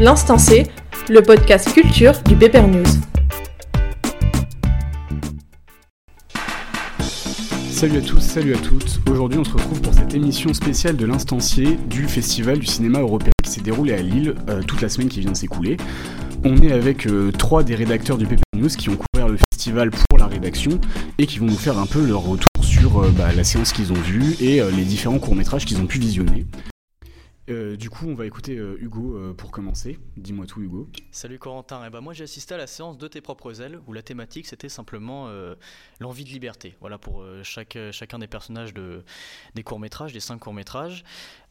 l'Instant C, le podcast culture du Péper News. Salut à tous, salut à toutes. Aujourd'hui, on se retrouve pour cette émission spéciale de l'Instant C du Festival du Cinéma Européen qui s'est déroulé à Lille toute la semaine qui vient de s'écouler. On est avec trois des rédacteurs du Péper News qui ont couvert le festival pour la rédaction et qui vont nous faire un peu leur retour sur la séance qu'ils ont vue et les différents courts-métrages qu'ils ont pu visionner. Du coup, on va écouter Hugo pour commencer. Dis-moi tout, Hugo. Salut Corentin. Moi, j'ai assisté à la séance de tes propres ailes où la thématique, c'était simplement l'envie de liberté. Voilà pour chacun des personnages des courts-métrages, des 5 courts-métrages.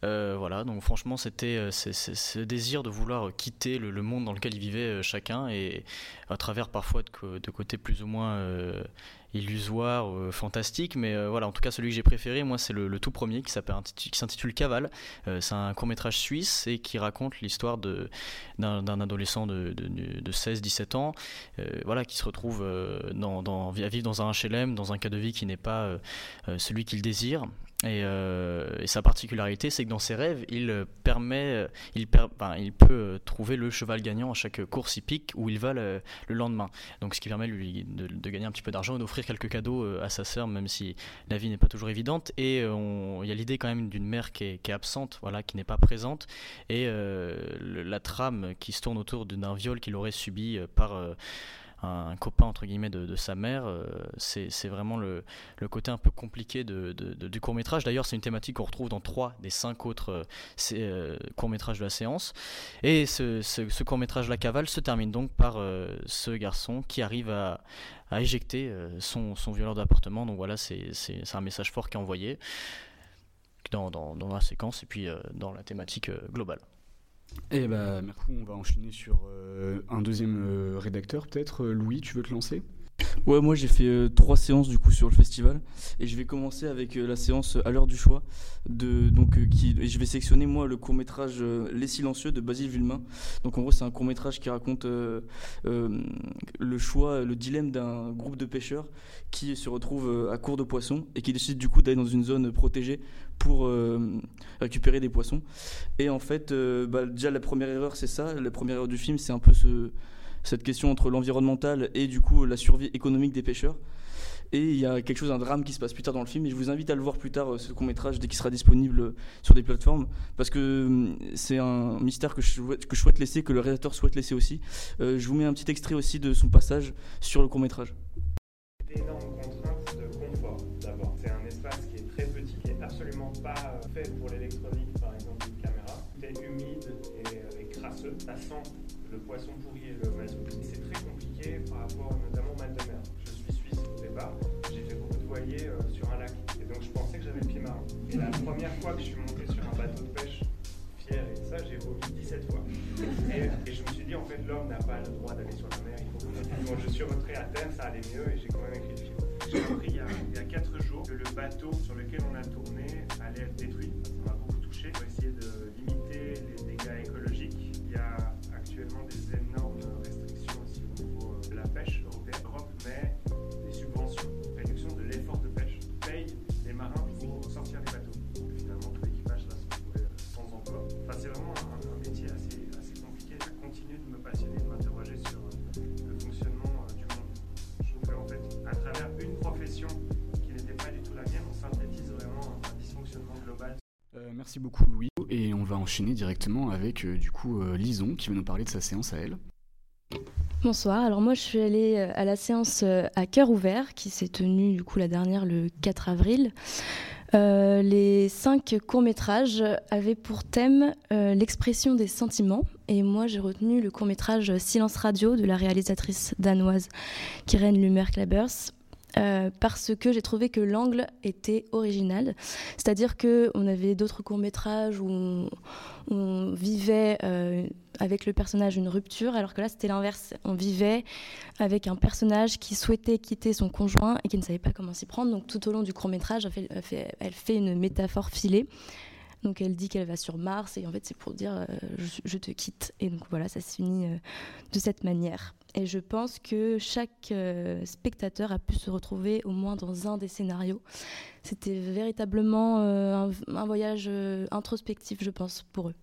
Donc franchement, c'était ce désir de vouloir quitter le monde dans lequel ils vivaient chacun et à travers parfois de côtés plus ou moins illusoire, fantastique, mais en tout cas celui que j'ai préféré, moi, c'est le tout premier qui s'intitule Cavale. C'est un court-métrage suisse et qui raconte l'histoire d'un adolescent de 16-17 ans qui se retrouve à vivre dans un HLM, dans un cas de vie qui n'est pas celui qu'il désire. Et sa particularité, c'est que dans ses rêves, il peut trouver le cheval gagnant à chaque course hippique où il va le lendemain. Donc, ce qui permet lui de gagner un petit peu d'argent et d'offrir quelques cadeaux à sa sœur, même si la vie n'est pas toujours évidente. Et il y a l'idée quand même d'une mère qui est absente, qui n'est pas présente, et la trame qui se tourne autour d'un viol qu'il aurait subi par un copain entre guillemets de sa mère. C'est vraiment le côté un peu compliqué du court-métrage. D'ailleurs, c'est une thématique qu'on retrouve dans 3 des 5 autres court-métrages de la séance, et ce court-métrage La Cavale se termine donc par ce garçon qui arrive à éjecter son violeur d'appartement. Donc voilà, c'est un message fort qui est envoyé dans la séquence et puis dans la thématique globale. Et merci, on va enchaîner sur un deuxième rédacteur peut-être. Louis, tu veux te lancer ? Ouais, moi j'ai fait 3 séances du coup sur le festival, et je vais commencer avec la séance à l'heure du choix et je vais sélectionner moi le court-métrage Les Silencieux de Basile Villemin. Donc en gros, c'est un court-métrage qui raconte le dilemme d'un groupe de pêcheurs qui se retrouve à court de poissons et qui décide du coup d'aller dans une zone protégée pour récupérer des poissons. Et en fait déjà la première erreur du film, c'est un peu cette question entre l'environnemental et du coup la survie économique des pêcheurs. Et il y a un drame qui se passe plus tard dans le film, et je vous invite à le voir plus tard, ce court-métrage, dès qu'il sera disponible sur des plateformes, parce que c'est un mystère que je souhaite laisser, que le réalisateur souhaite laisser aussi. Je vous mets un petit extrait aussi de son passage sur le court-métrage. D'énormes contraintes de confort, d'abord. C'est un espace qui est très petit, qui n'est absolument pas fait pour l'électronique, par exemple, d'une caméra. C'est humide et crasseux, ça sent le poisson pourri et le mazout. C'est très compliqué par rapport notamment au mal de mer. Je suis suisse au départ, j'ai fait beaucoup de voiliers sur un lac, et donc je pensais que j'avais le pied marin. Et la première fois que je suis monté sur un bateau de pêche, fier et ça, j'ai vomi 17 fois. Et je me suis dit, en fait, l'homme n'a pas le droit d'aller sur la mer, il faut que... Bon, je suis rentré à terre, ça allait mieux, et j'ai quand même écrit le film. J'ai appris il y a 4 jours que le bateau sur lequel on a tourné allait être détruit. Ça m'a beaucoup touché. Pour essayer de limiter les dégâts écologiques, il y a actuellement des énormes restrictions aussi au niveau de la pêche européenne. L'Europe met des subventions, réduction de l'effort de pêche, paye les marins pour sortir les bateaux. Finalement, tout l'équipage va se retrouver sans emploi. Enfin, c'est vraiment un métier assez compliqué. Ça continue de me passionner, de m'interroger sur le fonctionnement du monde. Je trouve qu'en fait, à travers une profession qui n'était pas du tout la mienne, on synthétise vraiment un dysfonctionnement global. Merci beaucoup, Louis. Et on va enchaîner directement avec Lison qui va nous parler de sa séance à elle. Bonsoir, alors moi je suis allée à la séance à cœur ouvert qui s'est tenue du coup la dernière le 4 avril. Les 5 courts-métrages avaient pour thème l'expression des sentiments, et moi j'ai retenu le court-métrage Silence Radio de la réalisatrice danoise Kyren Lumer-Klabers. Parce que j'ai trouvé que l'angle était original, c'est-à-dire qu'on avait d'autres courts-métrages où on vivait avec le personnage une rupture, alors que là c'était l'inverse, on vivait avec un personnage qui souhaitait quitter son conjoint et qui ne savait pas comment s'y prendre. Donc tout au long du court-métrage, elle fait une métaphore filée. Donc elle dit qu'elle va sur Mars, et en fait c'est pour dire je te quitte. Et donc voilà, ça se finit de cette manière. Et je pense que chaque spectateur a pu se retrouver au moins dans un des scénarios. C'était véritablement un voyage introspectif, je pense, pour eux.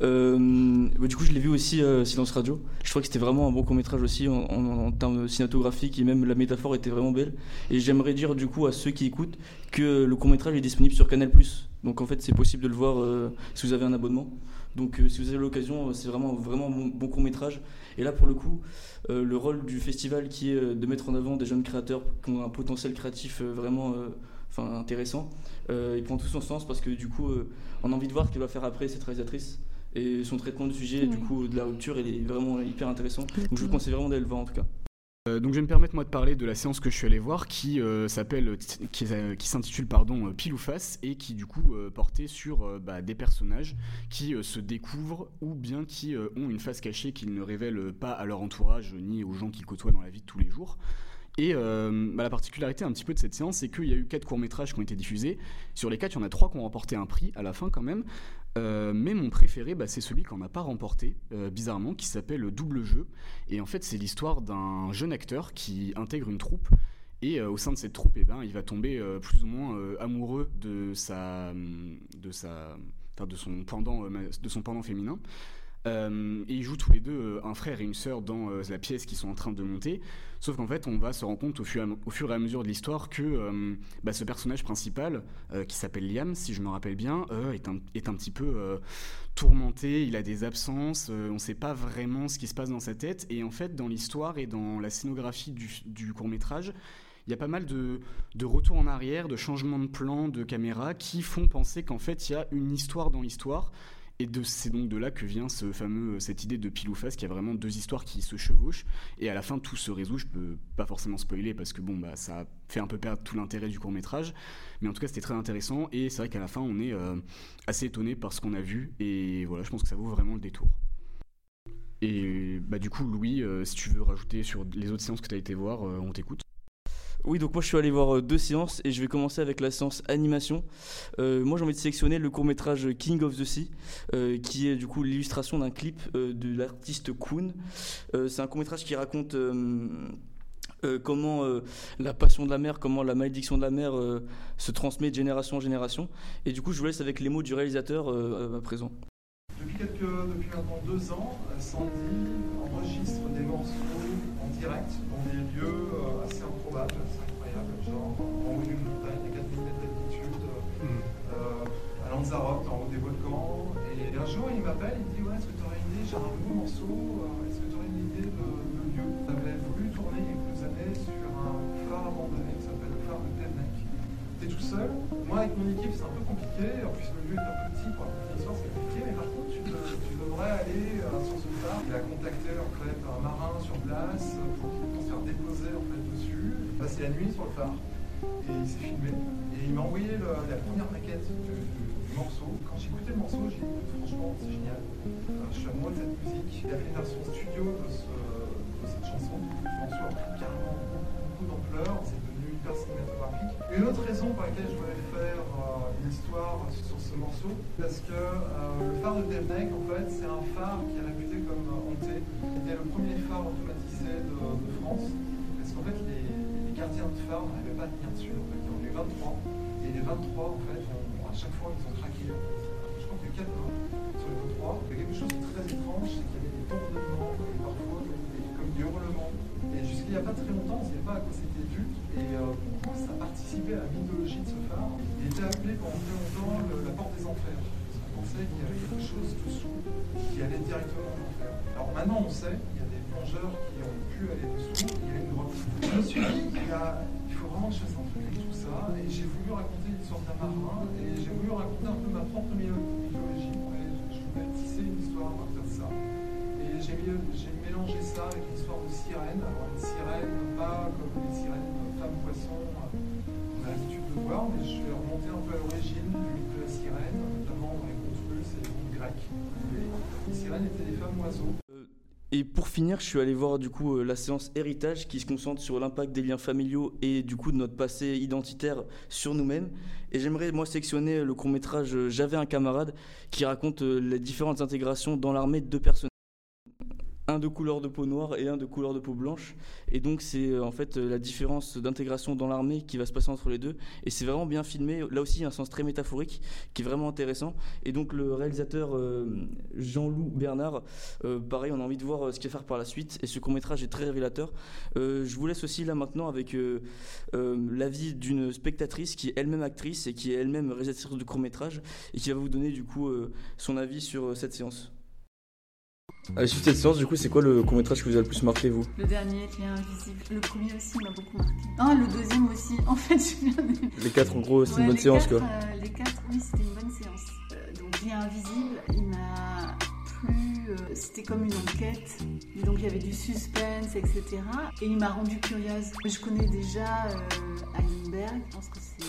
Du coup je l'ai vu aussi Silence Radio. Je trouvais que c'était vraiment un bon court-métrage aussi en termes cinématographiques, et même la métaphore était vraiment belle. Et j'aimerais dire du coup à ceux qui écoutent que le court-métrage est disponible sur Canal+. Donc en fait c'est possible de le voir si vous avez un abonnement. Donc si vous avez l'occasion, c'est vraiment un bon court-métrage. Et là pour le coup, le rôle du festival qui est de mettre en avant des jeunes créateurs qui ont un potentiel créatif vraiment intéressant, il prend tout son sens parce que du coup on a envie de voir ce qu'elle va faire après cette réalisatrice. Et son traitement du sujet, du coup, de la rupture, elle est vraiment hyper intéressante. Donc je vous conseille vraiment d'aller le voir en tout cas. Donc je vais me permettre moi de parler de la séance que je suis allé voir qui s'intitule Pile ou Face, et qui du coup portait sur des personnages qui se découvrent ou bien qui ont une face cachée qu'ils ne révèlent pas à leur entourage ni aux gens qu'ils côtoient dans la vie de tous les jours. Et la particularité un petit peu de cette séance, c'est qu'il y a eu 4 courts-métrages qui ont été diffusés. Sur les 4, il y en a 3 qui ont remporté un prix à la fin quand même. Mais mon préféré, c'est celui qu'on n'a pas remporté, bizarrement, qui s'appelle Double jeu. Et en fait, c'est l'histoire d'un jeune acteur qui intègre une troupe. Et au sein de cette troupe, il va tomber plus ou moins amoureux de son pendant féminin. Et ils jouent tous les deux un frère et une sœur dans la pièce qu'ils sont en train de monter. Sauf qu'en fait, on va se rendre compte au fur et à mesure de l'histoire que ce personnage principal, qui s'appelle Liam, si je me rappelle bien, est un petit peu tourmenté, il a des absences, on ne sait pas vraiment ce qui se passe dans sa tête. Et en fait, dans l'histoire et dans la scénographie du court-métrage, il y a pas mal de retours en arrière, de changements de plan, de caméra, qui font penser qu'en fait, il y a une histoire dans l'histoire. Et c'est donc de là que vient cette idée de pile ou face, qui a vraiment 2 histoires qui se chevauchent, et à la fin tout se résout. Je peux pas forcément spoiler parce que ça fait un peu perdre tout l'intérêt du court-métrage, mais en tout cas c'était très intéressant, et c'est vrai qu'à la fin on est assez étonné par ce qu'on a vu, et voilà, je pense que ça vaut vraiment le détour. Et du coup Louis, si tu veux rajouter sur les autres séances que tu as été voir, on t'écoute. Oui, donc moi je suis allé voir 2 séances, et je vais commencer avec la séance animation. Moi j'ai envie de sélectionner le court-métrage King of the Sea, qui est du coup l'illustration d'un clip de l'artiste Kuhn. C'est un court-métrage qui raconte comment la passion de la mer, comment la malédiction de la mer se transmet de génération en génération. Et du coup je vous laisse avec les mots du réalisateur à présent. Depuis maintenant 2 ans, Sandy enregistre des morceaux en direct dans des lieux assez improbables, c'est incroyable, genre en haut d'une montagne à 4000 mètres d'altitude, à Lanzarote, en haut des volcans. Et un jour il m'appelle, il me dit ouais, est-ce que tu aurais une idée, j'ai un nouveau morceau, est-ce que tu aurais une idée de lieu. J'avais voulu tourner il y a quelques années sur un phare abandonné qui s'appelle le phare de Tévennec. T'es tout seul, moi avec mon équipe c'est un peu compliqué, en plus le lieu est un peu petit, pour la histoire c'est compliqué, mais par contre tu devrais aller sur ce phare. Il a contacté en fait un marin sur place pour se faire déposer en fait dessus, passer la nuit sur le phare, et il s'est filmé, et il m'a envoyé la première maquette du morceau. Quand j'ai écouté le morceau, j'ai dit franchement c'est génial, je suis amoureux de cette musique. Il a fait une version studio de cette chanson, le morceau a pris carrément beaucoup d'ampleur, c'est devenu hyper cinématographique. Une autre raison pour laquelle je voulais faire une histoire sur ce morceau, parce que le phare de Tévennec, en fait, c'est un phare qui est réputé comme hanté. C'était le premier phare automatisé de France, parce qu'en fait, les gardiens de phare n'arrivaient pas à tenir dessus. En fait, il y en a eu 23, et les 23, en fait, à chaque fois, ils ont craqué. Je crois qu'il y a eu 4 sur les 23. Il y a quelque chose de très étrange, c'est qu'il y avait des bourdonnements, et parfois, comme des hurlements. Et jusqu'il n'y a pas très longtemps, on ne savait pas à quoi c'était dû. Et ça participait à la mythologie de ce phare. Il était appelé pendant très longtemps la porte des enfers. Parce qu'on pensait qu'il y avait quelque chose dessous qui allait directement en enfer. Alors maintenant, on sait, il y a des plongeurs qui ont pu aller dessous. Il y a une grotte. Je me suis dit qu'il faut vraiment que je fasse un truc avec tout ça. Et j'ai voulu raconter l'histoire d'un marin. Et j'ai voulu raconter un peu ma propre mythologie. Et je voulais tisser une histoire à partir de ça. Et j'ai mélangé ça avec l'histoire de sirène. Alors une sirène, pas comme les sirènes femmes-poissons qu'on a l'habitude de voir, mais je vais remonter un peu à l'origine du mythe de la sirène, notamment dans les contes russes et les contes grecs. Les sirènes étaient des femmes-oiseaux. Et pour finir, je suis allé voir du coup la séance héritage, qui se concentre sur l'impact des liens familiaux et du coup de notre passé identitaire sur nous-mêmes. Et j'aimerais moi sélectionner le court-métrage J'avais un camarade, qui raconte les différentes intégrations dans l'armée de 2 personnes. un de couleur de peau noire et un de couleur de peau blanche. Et donc c'est en fait la différence d'intégration dans l'armée qui va se passer entre les deux. Et c'est vraiment bien filmé. Là aussi, il y a un sens très métaphorique qui est vraiment intéressant. Et donc le réalisateur Jean-Lou Bernard, pareil, on a envie de voir ce qu'il va faire par la suite. Et ce court-métrage est très révélateur. Je vous laisse aussi là maintenant avec l'avis d'une spectatrice qui est elle-même actrice et qui est elle-même réalisatrice de court-métrage et qui va vous donner du coup son avis sur cette séance. À la suite de cette séance, du coup, c'est quoi le court-métrage qui vous a le plus marqué, vous ? Le dernier, Lien Invisible. Le premier aussi m'a beaucoup marqué. Ah, le deuxième aussi. En fait, les quatre, en gros, c'était une bonne séance, quoi. Les quatre, oui, c'était une bonne séance. Donc, Lien Invisible, il m'a plu. C'était comme une enquête. Donc, il y avait du suspense, etc. Et il m'a rendue curieuse. Je connais déjà Heisenberg. Je pense que c'est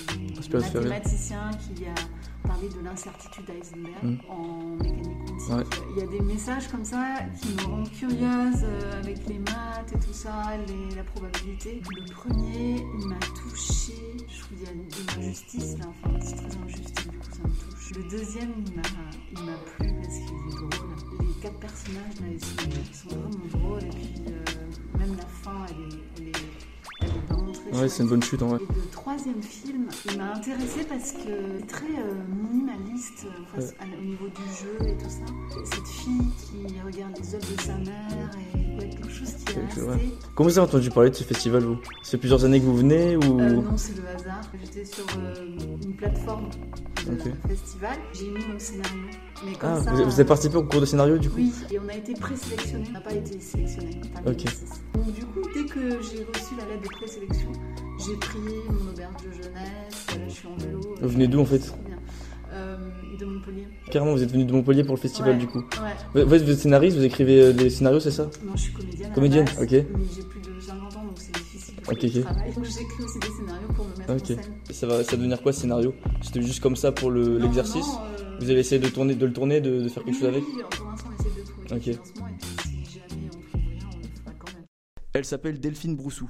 un mathématicien qui a parler de l'incertitude d'Heisenberg en mécanique quantique. Ouais. Il y a des messages comme ça qui me rendent curieuse avec les maths et tout ça, la probabilité. Le premier m'a touchée. Je trouve qu'il y a une injustice là, enfin c'est très injuste et du coup ça me touche. Le deuxième il m'a plu parce qu'il est drôle. Les quatre personnages là, ils sont vraiment drôles et puis même la fin elle est vraiment très chouette. Ouais, c'est une bonne chute en vrai. Et le troisième film, il m'a intéressée parce que très minimaliste au niveau du jeu et tout ça. Cette fille qui regarde les œuvres de sa mère et quelque chose qui est resté. Ouais. Comment vous avez entendu parler de ce festival, vous ? Ça fait plusieurs années que vous venez ou... Non, c'est le hasard. J'étais sur une plateforme de festival. J'ai mis mon scénario. Mais comme ça, vous avez participé au cours de scénario du coup ? Oui, et on a été présélectionné. On n'a pas été sélectionné. Ok. Donc du coup, dès que j'ai reçu la lettre de présélection, j'ai pris mon auberge de jeunesse, là je suis en vélo. Vous venez d'où en fait ? De Montpellier. Carrément, vous êtes venu de Montpellier pour le festival du coup ? Ouais. Vous êtes scénariste, vous écrivez des scénarios, c'est ça ? Non, je suis comédienne. Comédienne, ok. Mais j'ai plus de 50 ans donc c'est difficile. Okay. Donc j'écris aussi des scénarios pour me mettre en scène. Et ça va devenir quoi ce scénario ? C'était juste comme ça pour l'exercice ? Non, vous avez essayé de le tourner, de faire quelque chose avec ? Oui, pour l'instant on essaie de trouver des financements et puis si jamais on trouve rien, on le fera quand même. Elle s'appelle Delphine Broussou.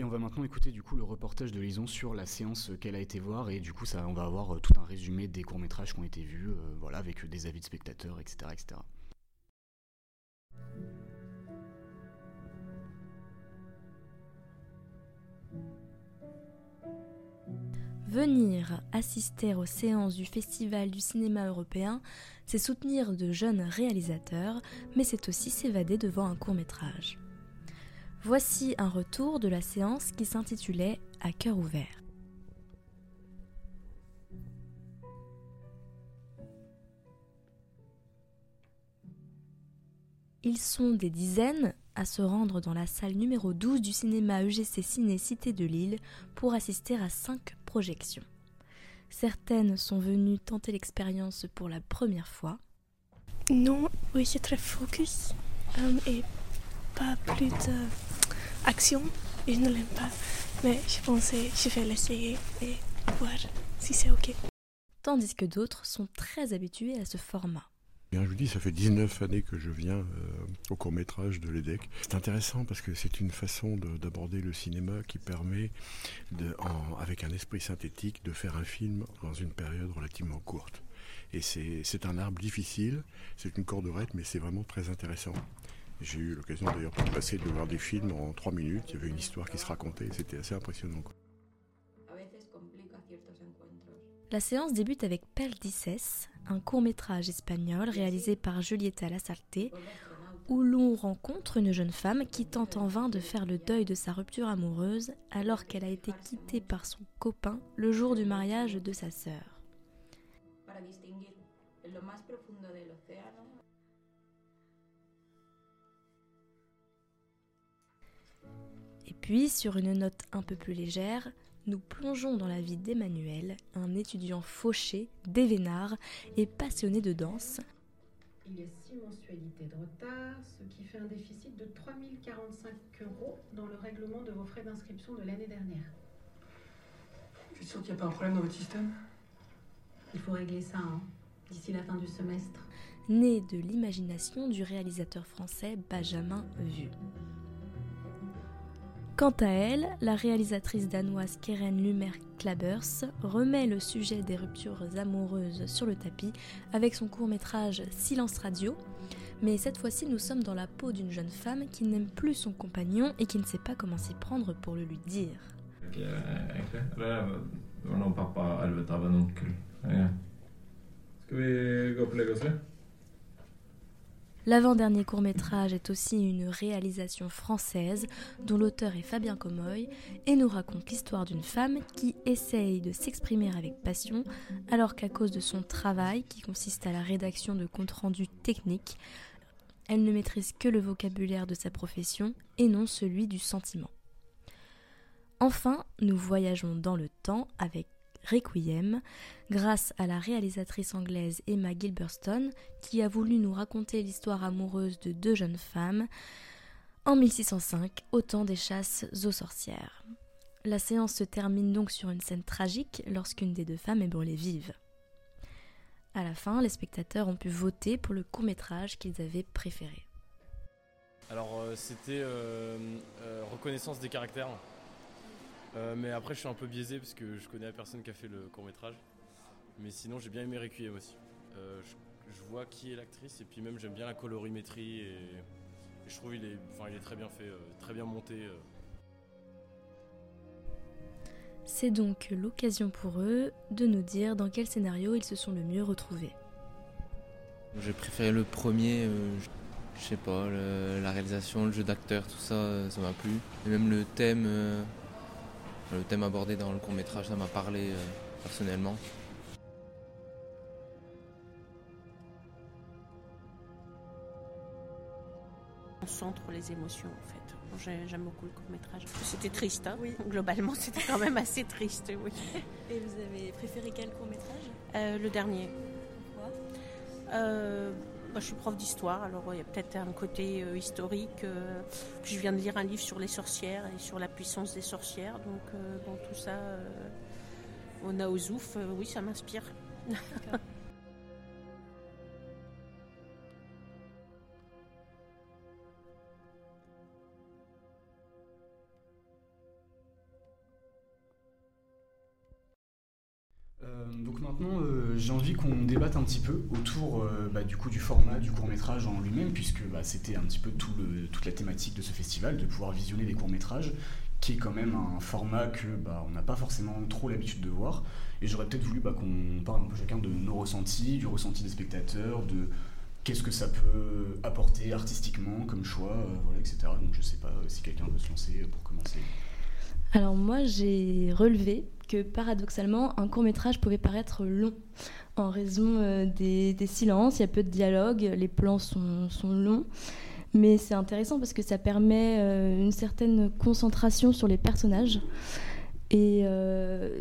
Et on va maintenant écouter du coup le reportage de Lison sur la séance qu'elle a été voir et du coup on va avoir tout un résumé des courts-métrages qui ont été vus, avec des avis de spectateurs, etc. etc. Venir assister aux séances du Festival du Cinéma Européen, c'est soutenir de jeunes réalisateurs, mais c'est aussi s'évader devant un court-métrage. Voici un retour de la séance qui s'intitulait « À cœur ouvert ». Ils sont des dizaines à se rendre dans la salle numéro 12 du cinéma UGC Ciné Cité de Lille pour assister à 5 projections. Certaines sont venues tenter l'expérience pour la première fois. Non, oui, c'est très focus et pas plus d'action, je ne l'aime pas, mais je pensais que je vais l'essayer et voir si c'est ok. Tandis que d'autres sont très habitués à ce format. Bien, je vous dis, ça fait 19 années que je viens au court-métrage de l'EDEC. C'est intéressant parce que c'est une façon d'aborder le cinéma qui permet, avec un esprit synthétique, de faire un film dans une période relativement courte. Et c'est un art difficile, c'est une corderette, mais c'est vraiment très intéressant. J'ai eu l'occasion d'ailleurs pour le passé de voir des films en 3 minutes, il y avait une histoire qui se racontait, c'était assez impressionnant, quoi. La séance débute avec Perdices, un court-métrage espagnol réalisé par Julieta Lasalte, où l'on rencontre une jeune femme qui tente en vain de faire le deuil de sa rupture amoureuse alors qu'elle a été quittée par son copain le jour du mariage de sa sœur. Et puis, sur une note un peu plus légère, nous plongeons dans la vie d'Emmanuel, un étudiant fauché, dévénard et passionné de danse. Il y a 6 mensualités de retard, ce qui fait un déficit de 3 045 € dans le règlement de vos frais d'inscription de l'année dernière. Vous êtes sûr qu'il n'y a pas un problème dans votre système ? Il faut régler ça, d'ici la fin du semestre. Né de l'imagination du réalisateur français Benjamin Vieux. Quant à elle, la réalisatrice danoise Kyren Lumer-Klabers remet le sujet des ruptures amoureuses sur le tapis avec son court-métrage Silence Radio, mais cette fois-ci nous sommes dans la peau d'une jeune femme qui n'aime plus son compagnon et qui ne sait pas comment s'y prendre pour le lui dire. L'avant-dernier court-métrage est aussi une réalisation française dont l'auteur est Fabien Comoy et nous raconte l'histoire d'une femme qui essaye de s'exprimer avec passion alors qu'à cause de son travail, qui consiste à la rédaction de comptes rendus techniques, elle ne maîtrise que le vocabulaire de sa profession et non celui du sentiment. Enfin, nous voyageons dans le temps avec Requiem, grâce à la réalisatrice anglaise Emma Gilbertson, qui a voulu nous raconter l'histoire amoureuse de deux jeunes femmes en 1605, au temps des chasses aux sorcières. La séance se termine donc sur une scène tragique lorsqu'une des deux femmes est brûlée vive. À la fin, les spectateurs ont pu voter pour le court-métrage qu'ils avaient préféré. Alors c'était reconnaissance des caractères. Mais après je suis un peu biaisé parce que je connais la personne qui a fait le court-métrage. Mais sinon j'ai bien aimé Requiem aussi. Je vois qui est l'actrice et puis même j'aime bien la colorimétrie et je trouve il est très bien fait, très bien monté. C'est donc l'occasion pour eux de nous dire dans quel scénario ils se sont le mieux retrouvés. J'ai préféré le premier, je sais pas, la réalisation, le jeu d'acteur, tout ça, ça m'a plu. Et même le thème abordé dans le court-métrage, ça m'a parlé personnellement. On centre les émotions en fait. J'aime beaucoup le court-métrage. C'était triste, hein ? Oui. Globalement, c'était quand même assez triste, oui. Et vous avez préféré quel court-métrage ? Le dernier. Pourquoi ? Je suis prof d'histoire, alors il y a peut-être un côté historique. Je viens de lire un livre sur les sorcières et sur la puissance des sorcières. Donc tout ça, on a aux ouf. Oui, ça m'inspire. Donc maintenant, j'ai envie qu'on débatte un petit peu autour du format du court-métrage en lui-même, puisque c'était un petit peu toute la thématique de ce festival, de pouvoir visionner des courts-métrages, qui est quand même un format que on n'a pas forcément trop l'habitude de voir. Et j'aurais peut-être voulu qu'on parle un peu chacun de nos ressentis, du ressenti des spectateurs, de qu'est-ce que ça peut apporter artistiquement comme choix, etc. Donc je ne sais pas si quelqu'un veut se lancer pour commencer. Alors moi, j'ai relevé que paradoxalement, un court-métrage pouvait paraître long en raison des silences, il y a peu de dialogue, les plans sont longs, mais c'est intéressant parce que ça permet une certaine concentration sur les personnages et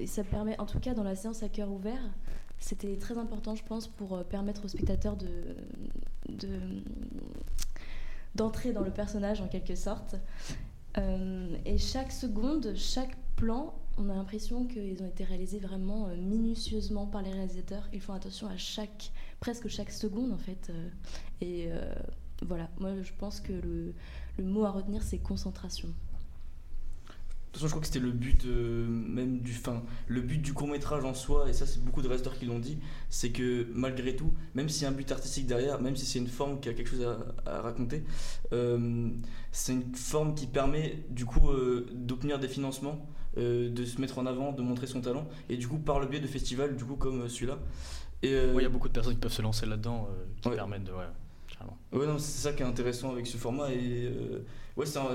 ça permet, en tout cas dans la séance à cœur ouvert, c'était très important je pense pour permettre aux spectateurs d'entrer dans le personnage en quelque sorte. Et chaque seconde, chaque plan, on a l'impression qu'ils ont été réalisés vraiment minutieusement par les réalisateurs. Ils font attention à presque chaque seconde en fait. Moi je pense que le mot à retenir c'est concentration. De toute façon, je crois que c'était le but le but du court-métrage en soi, et ça c'est beaucoup de réalisateurs qui l'ont dit, c'est que malgré tout, même s'il y a un but artistique derrière, même si c'est une forme qui a quelque chose à raconter, c'est une forme qui permet du coup d'obtenir des financements, de se mettre en avant, de montrer son talent, et du coup par le biais de festivals du coup comme celui-là. Il y a beaucoup de personnes qui peuvent se lancer là-dedans, qui permettent de... Ouais, non, c'est ça qui est intéressant avec ce format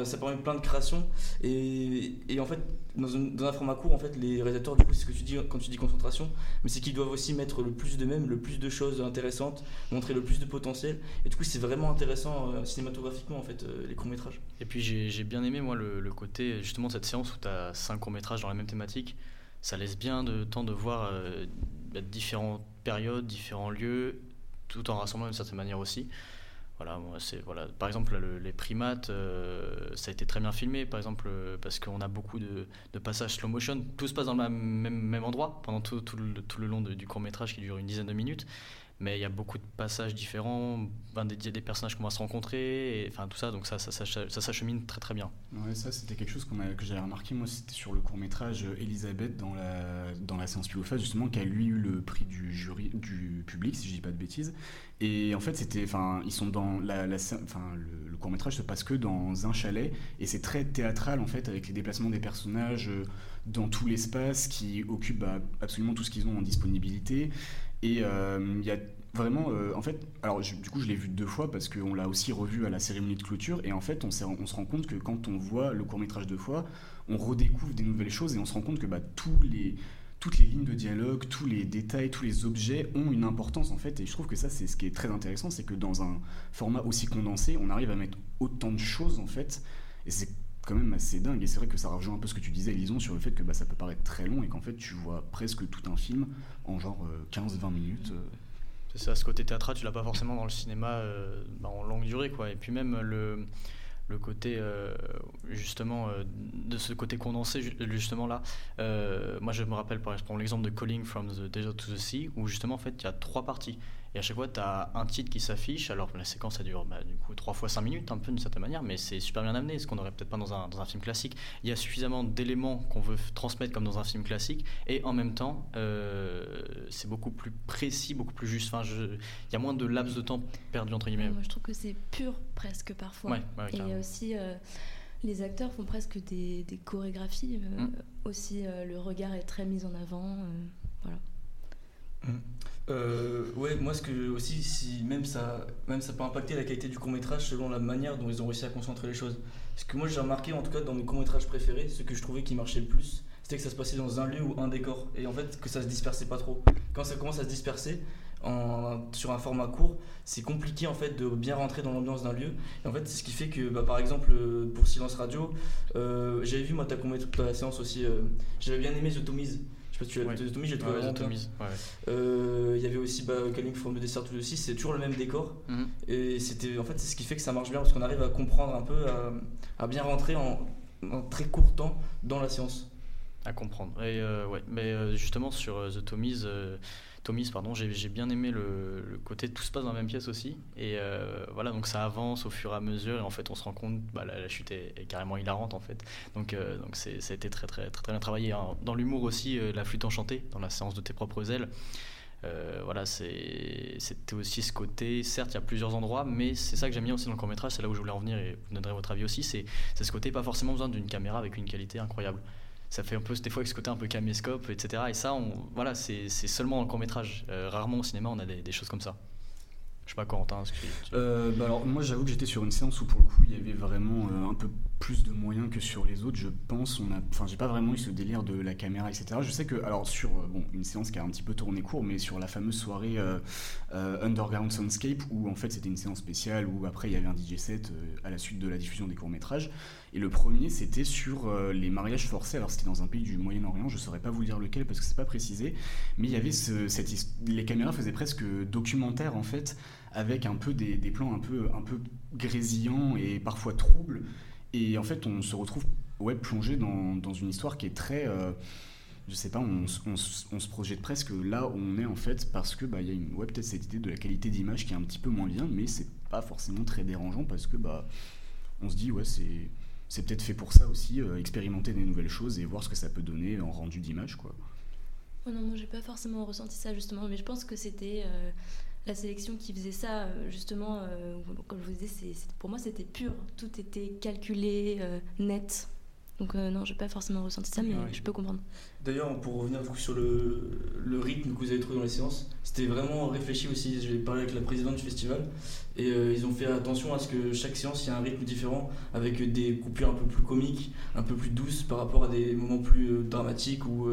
ça permet plein de créations et en fait dans un format court en fait les réalisateurs du coup c'est ce que tu dis quand tu dis concentration, mais c'est qu'ils doivent aussi mettre le plus d'eux-mêmes, le plus de choses intéressantes, montrer le plus de potentiel, et du coup c'est vraiment intéressant cinématographiquement en fait les courts-métrages. Et puis j'ai bien aimé moi le côté justement de cette séance où t'as 5 courts-métrages dans la même thématique, ça laisse bien de temps de voir différentes périodes, différents lieux, tout en rassemblant d'une certaine manière aussi. Voilà, moi, c'est, voilà. Par exemple, les primates, ça a été très bien filmé, par exemple, parce qu'on a beaucoup de passages slow motion. Tout se passe dans le même endroit pendant tout le long du court-métrage qui dure une dizaine de minutes. Mais il y a beaucoup de passages différents, des personnages qu'on va se rencontrer, et, enfin tout ça, donc ça s'achemine très très bien. Ouais, ça c'était quelque chose que j'avais remarqué, moi c'était sur le court-métrage Elisabeth dans la séance pilophage justement, qui a lui eu le prix du jury, du public si je dis pas de bêtises, et en fait c'était, enfin ils sont dans le court-métrage se passe que dans un chalet, et c'est très théâtral en fait, avec les déplacements des personnages dans tout l'espace qui occupe absolument tout ce qu'ils ont en disponibilité. Et il y a vraiment, en fait, alors du coup je l'ai vu 2 fois parce qu'on l'a aussi revu à la cérémonie de clôture, et en fait on se rend compte que quand on voit le court-métrage 2 fois, on redécouvre des nouvelles choses, et on se rend compte que toutes les lignes de dialogue, tous les détails, tous les objets ont une importance en fait, et je trouve que ça c'est ce qui est très intéressant, c'est que dans un format aussi condensé, on arrive à mettre autant de choses en fait, et c'est quand même assez dingue, et c'est vrai que ça rejoint un peu ce que tu disais, Lison, sur le fait que ça peut paraître très long et qu'en fait tu vois presque tout un film en genre 15-20 minutes. C'est ça, ce côté théâtral, tu l'as pas forcément dans le cinéma en longue durée, quoi. Et puis même le côté justement de ce côté condensé justement là, moi je me rappelle, par exemple, l'exemple de Calling from the Desert to the Sea, où justement en fait il y a 3 parties, et à chaque fois tu as un titre qui s'affiche, alors la séquence ça dure du coup 3 fois 5 minutes un peu d'une certaine manière, mais c'est super bien amené, ce qu'on n'aurait peut-être pas dans un film classique. Il y a suffisamment d'éléments qu'on veut transmettre comme dans un film classique, et en même temps c'est beaucoup plus précis, beaucoup plus juste, il y a moins de laps de temps perdu entre guillemets. Moi je trouve que c'est pur presque parfois, ouais, et aussi les acteurs font presque des chorégraphies, aussi le regard est très mis en avant, voilà. Ouais, moi ce que aussi, si même ça peut impacter la qualité du court-métrage selon la manière dont ils ont réussi à concentrer les choses. Ce que moi j'ai remarqué, en tout cas dans mes courts-métrages préférés, ce que je trouvais qui marchait le plus, c'était que ça se passait dans un lieu ou un décor, et en fait que ça se dispersait pas trop. Quand ça commence à se disperser sur un format court, c'est compliqué en fait de bien rentrer dans l'ambiance d'un lieu, et en fait c'est ce qui fait que par exemple pour Silence Radio, j'avais vu moi ta séance aussi, j'avais bien aimé Automise. Automise, j'ai trouvé vraiment bien. Il y avait aussi Calling from the Desert to the Sea, c'est toujours le même décor, et c'était, en fait c'est ce qui fait que ça marche bien, parce qu'on arrive à comprendre un peu, à bien rentrer en très court temps dans la séance. À comprendre. Et mais justement sur Automise, j'ai bien aimé le côté tout se passe dans la même pièce aussi, et donc ça avance au fur et à mesure, et en fait on se rend compte la chute est carrément hilarante en fait, donc ça a été très très très, très bien travaillé, hein. Dans l'humour aussi, La Flûte Enchantée, dans la séance de Tes propres ailes, c'était aussi ce côté, certes il y a plusieurs endroits, mais c'est ça que j'aime bien aussi dans le court-métrage, c'est là où je voulais en venir, et vous donnerez votre avis aussi, c'est ce côté pas forcément besoin d'une caméra avec une qualité incroyable. Ça fait un peu, des fois, avec ce côté un peu caméscope, etc. Et ça, c'est seulement dans le court-métrage. Rarement au cinéma, on a des choses comme ça. Je sais pas, Corentin, est-ce que tu... alors, moi, j'avoue que j'étais sur une séance où, pour le coup, il y avait vraiment un peu plus de moyens que sur les autres, je pense. J'ai pas vraiment eu ce délire de la caméra, etc. Je sais que, alors, sur une séance qui a un petit peu tourné court, mais sur la fameuse soirée Underground Soundscape, où, en fait, c'était une séance spéciale, où, après, il y avait un DJ set à la suite de la diffusion des courts-métrages. Et le premier, c'était sur les mariages forcés. Alors, c'était dans un pays du Moyen-Orient, je ne saurais pas vous dire lequel parce que c'est pas précisé. Mais il y avait les caméras faisaient presque documentaire, en fait, avec un peu des plans un peu grésillants et parfois troubles. Et en fait, on se retrouve plongé dans une histoire qui est très... je sais pas, on se projette presque là où on est, en fait, parce que y a peut-être cette idée de la qualité d'image qui est un petit peu moins bien, mais c'est pas forcément très dérangeant parce que on se dit, c'est peut-être fait pour ça aussi, expérimenter des nouvelles choses et voir ce que ça peut donner en rendu d'image, quoi. Oh non, moi j'ai pas forcément ressenti ça justement, mais je pense que c'était la sélection qui faisait ça justement. Comme je vous disais, pour moi c'était pur, tout était calculé, net. Donc non, j'ai pas forcément ressenti ça, mais je peux comprendre. D'ailleurs, pour revenir du coup sur le rythme que vous avez trouvé dans les séances, c'était vraiment réfléchi aussi. J'ai parlé avec la présidente du festival, et ils ont fait attention à ce que chaque séance, il y a un rythme différent, avec des coupures un peu plus comiques, un peu plus douces par rapport à des moments plus dramatiques ou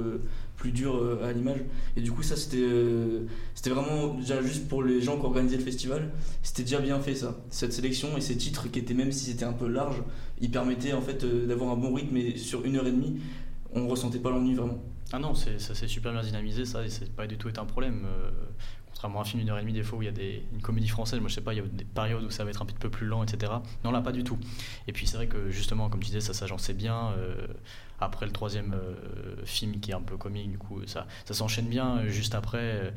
plus durs à l'image. Et du coup, ça c'était vraiment, déjà juste pour les gens qui organisaient le festival, c'était déjà bien fait ça. Cette sélection et ces titres qui étaient, même si c'était un peu large, ils permettaient en fait d'avoir un bon rythme, et sur 1h30, on ressentait pas l'ennui vraiment. Ah non, ça c'est super bien dynamisé, ça, et c'est pas du tout été un problème. contrairement à un film d'une heure et demie, des fois où il y a une comédie française, moi je sais pas, il y a des périodes où ça va être un petit peu plus lent, etc. Non, là pas du tout. Et puis c'est vrai que justement, comme tu disais, ça s'agençait bien. Après le troisième film qui est un peu comique, du coup ça s'enchaîne bien juste après.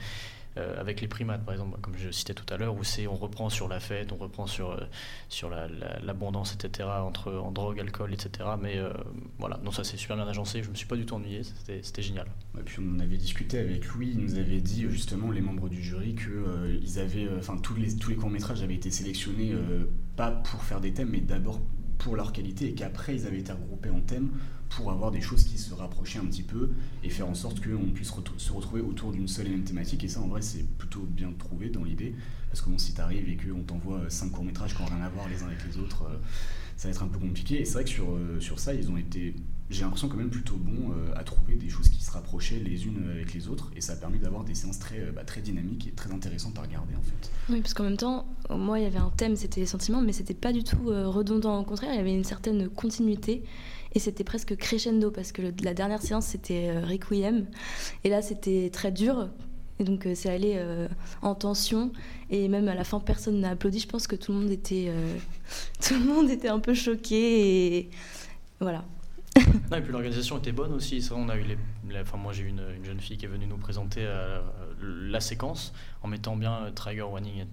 Avec les primates par exemple, comme je citais tout à l'heure, où on reprend sur la fête, on reprend sur l'abondance, etc., en drogue, alcool, etc. Mais voilà, non, ça c'est super bien agencé, je me suis pas du tout ennuyé, c'était génial. Et puis on avait discuté avec lui, il nous avait dit justement, les membres du jury, que ils avaient, tous les courts-métrages avaient été sélectionnés pas pour faire des thèmes, mais d'abord pour leur qualité, et qu'après ils avaient été regroupés en thèmes pour avoir des choses qui se rapprochaient un petit peu et faire en sorte qu'on puisse se retrouver autour d'une seule et même thématique. Et ça, en vrai, c'est plutôt bien trouvé dans l'idée, parce que bon, si t'arrives et qu'on t'envoie 5 courts-métrages qui n'ont rien à voir les uns avec les autres, ça va être un peu compliqué. Et c'est vrai que sur ça, ils ont été, j'ai l'impression, quand même plutôt bons à trouver des choses qui se rapprochaient les unes avec les autres, et ça a permis d'avoir des séances très, très dynamiques et très intéressantes à regarder, en fait. Oui, parce qu'en même temps, moi, il y avait un thème, c'était les sentiments, mais c'était pas du tout redondant, au contraire, il y avait une certaine continuité. Et c'était presque crescendo, parce que la dernière séance, c'était Requiem. Et là, c'était très dur. Et donc, c'est allé en tension. Et même à la fin, personne n'a applaudi. Je pense que tout le monde était un peu choqué. Et voilà. Non, et puis l'organisation était bonne aussi. Ça, on a eu moi, j'ai eu une jeune fille qui est venue nous présenter la séquence en mettant bien Trigger Warning et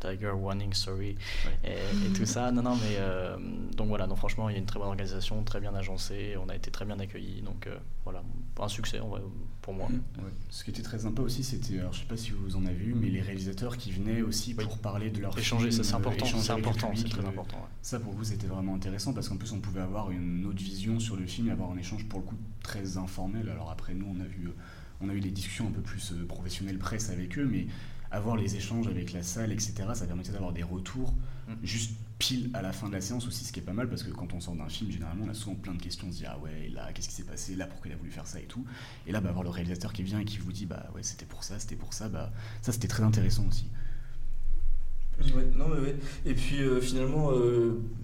Tiger Warning, sorry, ouais. et tout ça. Non, mais donc voilà, non, franchement, il y a une très bonne organisation, très bien agencée, on a été très bien accueillis, donc voilà, un succès en vrai, pour moi. Ouais. Ce qui était très sympa aussi, c'était, alors, je sais pas si vous en avez vu, mais les réalisateurs qui venaient aussi pour parler de leur échanger, film, ça c'est important, public, c'est très important. Ouais. Ça pour vous, c'était vraiment intéressant, parce qu'en plus, on pouvait avoir une autre vision sur le film et avoir un échange pour le coup très informel. Alors après, nous, on a eu des discussions un peu plus professionnelles presse avec eux, mais avoir les échanges avec la salle, etc., ça permettait d'avoir des retours juste pile à la fin de la séance aussi, ce qui est pas mal, parce que quand on sort d'un film, généralement, on a souvent plein de questions, on se dit « Ah ouais, là, qu'est-ce qui s'est passé ? Là, pourquoi il a voulu faire ça ?» et tout. Et là, avoir le réalisateur qui vient et qui vous dit « Bah ouais, c'était pour ça », ça, c'était très intéressant aussi. Ouais. Et puis finalement,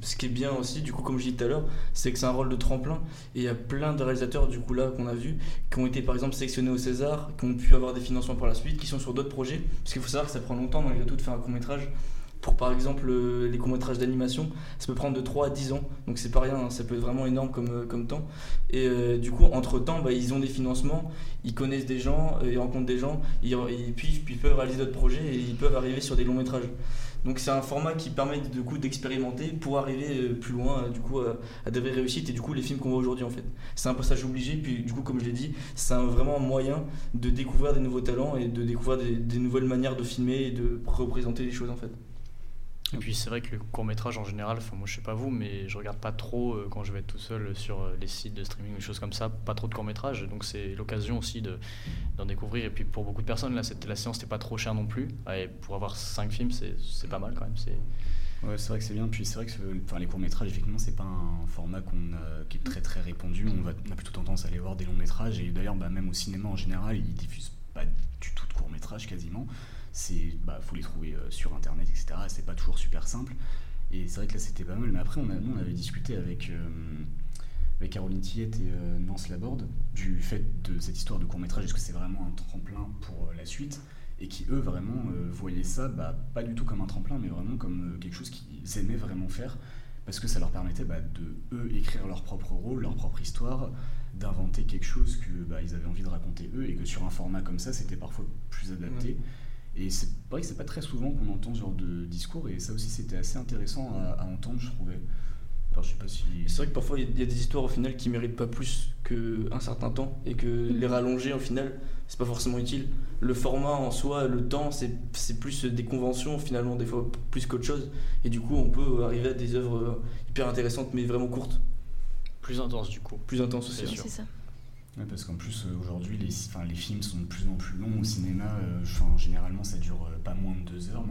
ce qui est bien aussi, du coup, comme je disais tout à l'heure, c'est que c'est un rôle de tremplin, et il y a plein de réalisateurs, du coup, là, qu'on a vu, qui ont été par exemple sélectionnés au César, qui ont pu avoir des financements par la suite, qui sont sur d'autres projets, parce qu'il faut savoir que ça prend longtemps malgré tout de faire un court-métrage. Pour par exemple les courts-métrages d'animation, ça peut prendre de 3 à 10 ans, donc c'est pas rien, hein, ça peut être vraiment énorme comme temps. Et du coup, entre-temps, ils ont des financements, ils connaissent des gens, ils rencontrent des gens, et puis ils peuvent réaliser d'autres projets et ils peuvent arriver sur des longs-métrages. Donc c'est un format qui permet du coup d'expérimenter pour arriver plus loin du coup à des vraies réussites, et du coup les films qu'on voit aujourd'hui en fait. C'est un passage obligé, puis du coup comme je l'ai dit, c'est vraiment un moyen de découvrir des nouveaux talents et de découvrir des nouvelles manières de filmer et de représenter les choses en fait. Et puis c'est vrai que le court-métrage en général, moi je sais pas vous, mais je regarde pas trop quand je vais être tout seul sur les sites de streaming ou des choses comme ça, pas trop de court-métrage, donc c'est l'occasion aussi d'en découvrir. Et puis pour beaucoup de personnes, là, la séance n'était pas trop chère non plus, et pour avoir 5 films c'est pas mal quand même. Ouais, c'est vrai que c'est bien, puis c'est vrai que les courts-métrages, effectivement, c'est pas un format qui est très très répandu, on a plutôt tendance à aller voir des longs-métrages, et d'ailleurs même au cinéma en général, ils diffusent pas du tout de courts-métrages quasiment. C'est faut les trouver sur internet, etc. C'est pas toujours super simple, et c'est vrai que là c'était pas mal. Mais après on avait discuté avec Caroline Tillette et Nance Laborde du fait de cette histoire de court-métrage, est-ce que c'est vraiment un tremplin pour la suite, et qui eux vraiment voyaient ça pas du tout comme un tremplin, mais vraiment comme quelque chose qu'ils aimaient vraiment faire, parce que ça leur permettait de eux écrire leur propre rôle, leur propre histoire, d'inventer quelque chose que ils avaient envie de raconter eux, et que sur un format comme ça c'était parfois plus adapté. Ouais. Et c'est vrai que c'est pas très souvent qu'on entend ce genre de discours, et ça aussi c'était assez intéressant à entendre, je trouvais. Enfin, je sais pas si... C'est vrai que parfois il y a des histoires au final qui méritent pas plus qu'un certain temps, et que les rallonger au final c'est pas forcément utile. Le format en soi, le temps, c'est plus des conventions finalement, des fois plus qu'autre chose, et du coup on peut arriver à des œuvres hyper intéressantes mais vraiment courtes. Plus intenses du coup. Plus intenses aussi, c'est sûr. C'est ça. Ouais, parce qu'en plus aujourd'hui les films sont de plus en plus longs au cinéma, généralement ça dure pas moins de 2 heures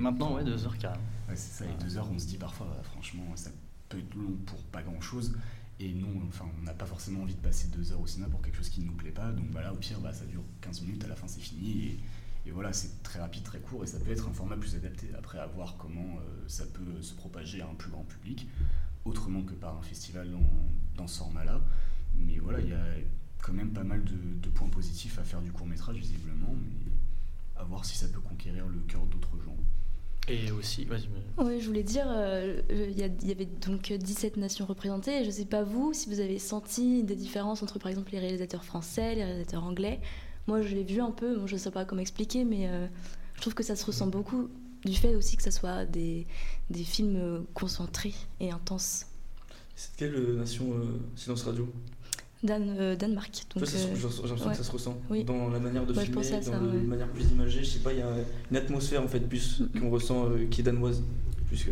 maintenant. Ouais, 2 heures carrément. Ouais, c'est ça, et 2 heures on se dit parfois franchement ça peut être long pour pas grand chose, et non, on n'a pas forcément envie de passer 2 heures au cinéma pour quelque chose qui ne nous plaît pas, donc là au pire ça dure 15 minutes, à la fin c'est fini, et voilà, c'est très rapide, très court, et ça peut être un format plus adapté, après à voir comment ça peut se propager à un plus grand public, autrement que par un festival dans ce format-là. Mais voilà, il y a quand même pas mal de points positifs à faire du court-métrage, visiblement. Mais à voir si ça peut conquérir le cœur d'autres gens. Et aussi, vas-y. Oui, je voulais dire, il y avait donc 17 nations représentées. Et je ne sais pas vous, si vous avez senti des différences entre, par exemple, les réalisateurs français, les réalisateurs anglais. Moi, je l'ai vu un peu, bon, je ne sais pas comment expliquer, mais je trouve que ça se ressent beaucoup du fait aussi que ça soit des films concentrés et intenses. C'est de quelle nation Silence Radio ? Danemark. Donc, j'ai l'impression que ça se ressent dans la manière de filmer, dans la manière plus imagée. Je sais pas, il y a une atmosphère en fait plus qu'on ressent qui est danoise. Plus que,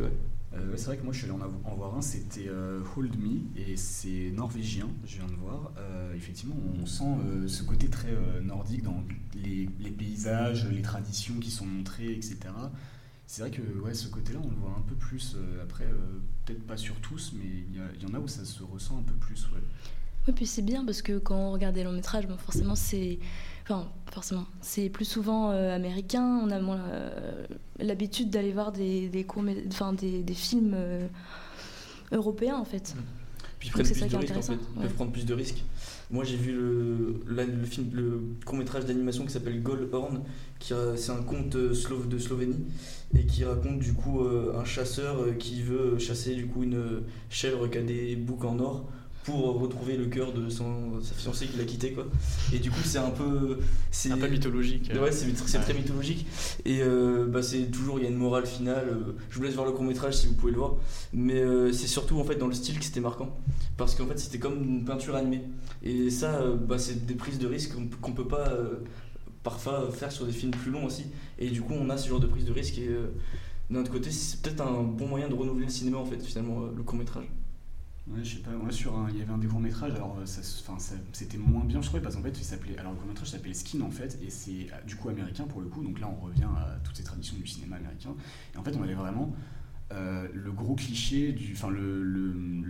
c'est vrai que moi je suis allé en voir un, c'était Hold Me et c'est norvégien, je viens de voir. Effectivement, on sent ce côté très nordique dans les paysages, les traditions qui sont montrées, etc. C'est vrai que ce côté-là, on le voit un peu plus. Après, peut-être pas sur tous, mais il y en a où ça se ressent un peu plus. Ouais. Oui, puis c'est bien parce que quand on regarde les longs métrages, bon, forcément, c'est plus souvent américain. On a moins l'habitude d'aller voir des films européens en fait. Puis ils prennent plus de risques, en fait. Ils peuvent prendre plus de risques. Moi, j'ai vu le court-métrage d'animation qui s'appelle Gold Horn, c'est un conte de Slovénie, et qui raconte du coup un chasseur qui veut chasser du coup une chèvre qui a des boucs en or, pour retrouver le cœur de sa fiancée qu'il a quitté, quoi. Et du coup c'est un peu mythologique. Ouais, c'est très mythologique et c'est toujours, il y a une morale finale. Je vous laisse voir le court-métrage si vous pouvez le voir, mais c'est surtout en fait dans le style que c'était marquant, parce qu'en fait c'était comme une peinture animée et ça c'est des prises de risque qu'on peut pas parfois faire sur des films plus longs aussi, et du coup on a ce genre de prise de risque et d'un autre côté c'est peut-être un bon moyen de renouveler le cinéma en fait finalement, le court-métrage. Ouais, je sais pas, moi il y avait un des courts-métrages, alors ça, c'était moins bien je trouvais, parce qu'en fait le court-métrage s'appelait Skin en fait, et c'est du coup américain pour le coup, donc là on revient à toutes ces traditions du cinéma américain, et en fait on avait vraiment le gros cliché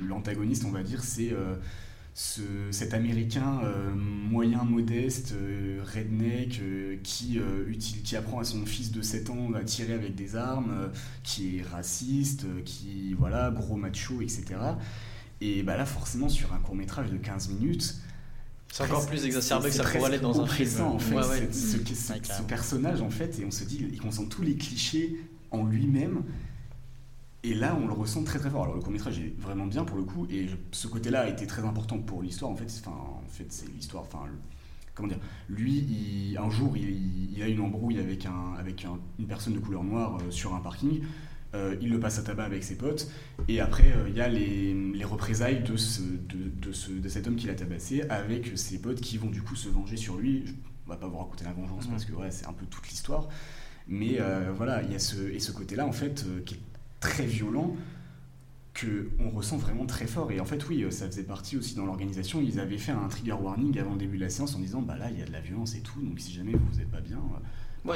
l'antagoniste on va dire, c'est cet américain moyen, modeste, redneck, qui apprend à son fils de 7 ans à tirer avec des armes, qui est raciste, qui voilà, gros macho, etc. Et là, forcément, sur un court-métrage de 15 minutes... C'est encore plus exacerbé que ça pourrait aller dans un film. En fait, ce personnage, en fait, et on se dit, il concentre tous les clichés en lui-même. Et là, on le ressent très très fort. Alors, le court-métrage est vraiment bien, pour le coup, et ce côté-là a été très important pour l'histoire. En fait, c'est l'histoire... Comment dire, lui, un jour, il a une embrouille avec une personne de couleur noire sur un parking. Il le passe à tabac avec ses potes, et après il y a les représailles de cet homme qui l'a tabassé avec ses potes qui vont du coup se venger sur lui. On va pas vous raconter la vengeance parce que c'est un peu toute l'histoire, mais il y a ce côté-là en fait qui est très violent, que on ressent vraiment très fort. Et en fait oui, ça faisait partie aussi dans l'organisation, ils avaient fait un trigger warning avant le début de la séance en disant là il y a de la violence et tout, donc si jamais vous n'êtes pas bien...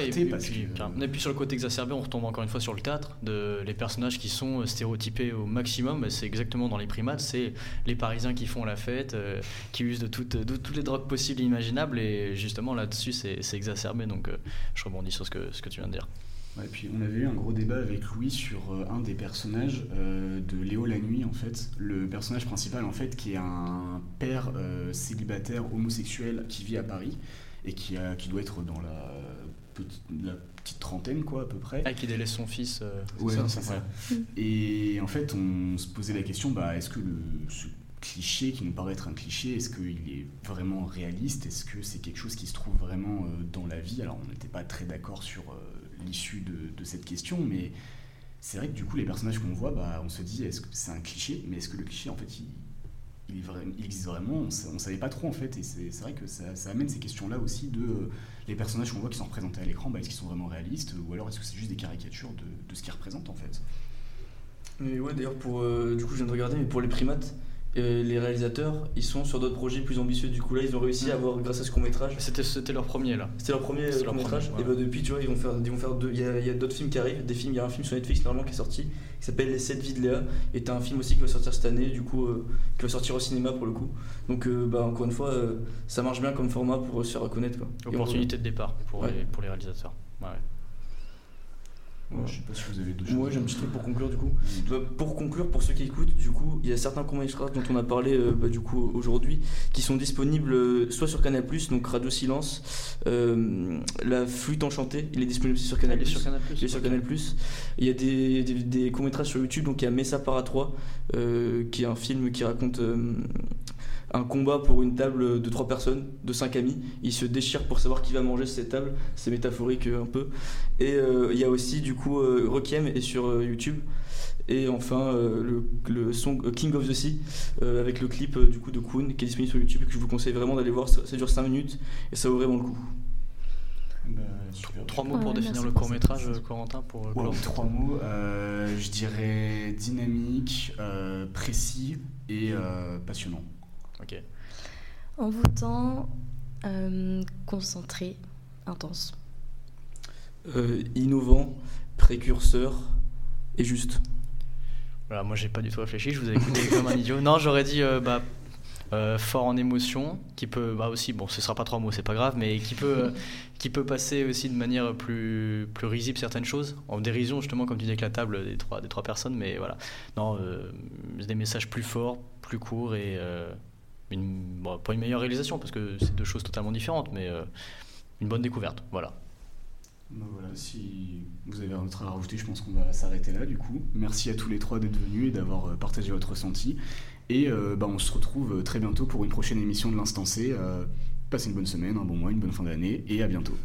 Et puis sur le côté exacerbé, on retombe encore une fois sur le théâtre, les personnages qui sont stéréotypés au maximum. C'est exactement dans les primates, c'est les Parisiens qui font la fête, qui usent de toutes les drogues possibles et imaginables, et justement là-dessus c'est exacerbé, donc je rebondis sur ce que tu viens de dire. Ouais, et puis on avait eu un gros débat avec Louis sur un des personnages de Léo la Nuit en fait, le personnage principal en fait, qui est un père célibataire homosexuel qui vit à Paris et qui doit être dans la petite trentaine quoi à peu près, qui délaisse son fils c'est ça. Et en fait on se posait la question, est-ce que ce cliché qui nous paraît être un cliché, est-ce qu'il est vraiment réaliste, est-ce que c'est quelque chose qui se trouve vraiment dans la vie? Alors on n'était pas très d'accord sur l'issue de cette question, mais c'est vrai que du coup les personnages qu'on voit, on se dit est-ce que c'est un cliché, mais est-ce que le cliché en fait il existe vraiment? On savait pas trop en fait, et c'est vrai que ça amène ces questions là aussi de les personnages qu'on voit qui sont représentés à l'écran, est-ce qu'ils sont vraiment réalistes, ou alors est-ce que c'est juste des caricatures de ce qu'ils représentent en fait. Mais ouais, d'ailleurs pour du coup je viens de regarder, mais pour les primates, les réalisateurs ils sont sur d'autres projets plus ambitieux, du coup là ils ont réussi à avoir, grâce à ce court-métrage, c'était leur premier court-métrage, ouais. Et depuis tu vois ils vont faire deux, il y a d'autres films qui arrivent, il y a un film sur Netflix normalement qui est sorti qui s'appelle Les 7 vies de Léa, et t'as un film aussi qui va sortir cette année du coup qui va sortir au cinéma pour le coup, donc encore une fois ça marche bien comme format pour se faire reconnaître quoi. Opportunité de départ pour les réalisateurs. Moi, je sais pas si vous avez d'autres choses. Ouais, j'ai un petit truc pour conclure du coup. Pour conclure, pour ceux qui écoutent, du coup, il y a certains courts-métrages dont on a parlé du coup aujourd'hui qui sont disponibles soit sur Canal+, donc Radio Silence, La Flûte Enchantée, il est disponible aussi sur Canal+. Il y a des courts-métrages sur YouTube, donc il y a Messa Para 3 qui est un film qui raconte un combat pour une table de 3 personnes, de 5 amis. Ils se déchirent pour savoir qui va manger cette table. C'est métaphorique un peu. Et il y a aussi du coup Requiem est sur YouTube. Et enfin le son King of the Sea avec le clip du coup de Kuhn qui est disponible sur YouTube et que je vous conseille vraiment d'aller voir. Ça dure 5 minutes et ça vaut vraiment le coup. Ben, 3 mots pour définir le court-métrage, Corentin, pour clore. 3 mots, je dirais dynamique, précis et passionnant. Okay. Envoûtant, concentré, intense. Innovant, précurseur et juste. Voilà, moi j'ai pas du tout réfléchi, je vous ai écouté comme un idiot. Non, j'aurais dit fort en émotion, qui peut aussi, bon ce sera pas 3 mots, c'est pas grave, mais qui peut passer aussi de manière plus risible certaines choses, en dérision justement comme tu dis avec la table des trois personnes, mais voilà. Non, des messages plus forts, plus courts et... pour une meilleure réalisation, parce que c'est 2 choses totalement différentes, mais une bonne découverte, voilà. Ben voilà, si vous avez rien d'autre à rajouter, je pense qu'on va s'arrêter là du coup. Merci à tous les 3 d'être venus et d'avoir partagé votre ressenti. Et on se retrouve très bientôt pour une prochaine émission de l'Instant C. Passez une bonne semaine, un bon mois, une bonne fin d'année, et à bientôt.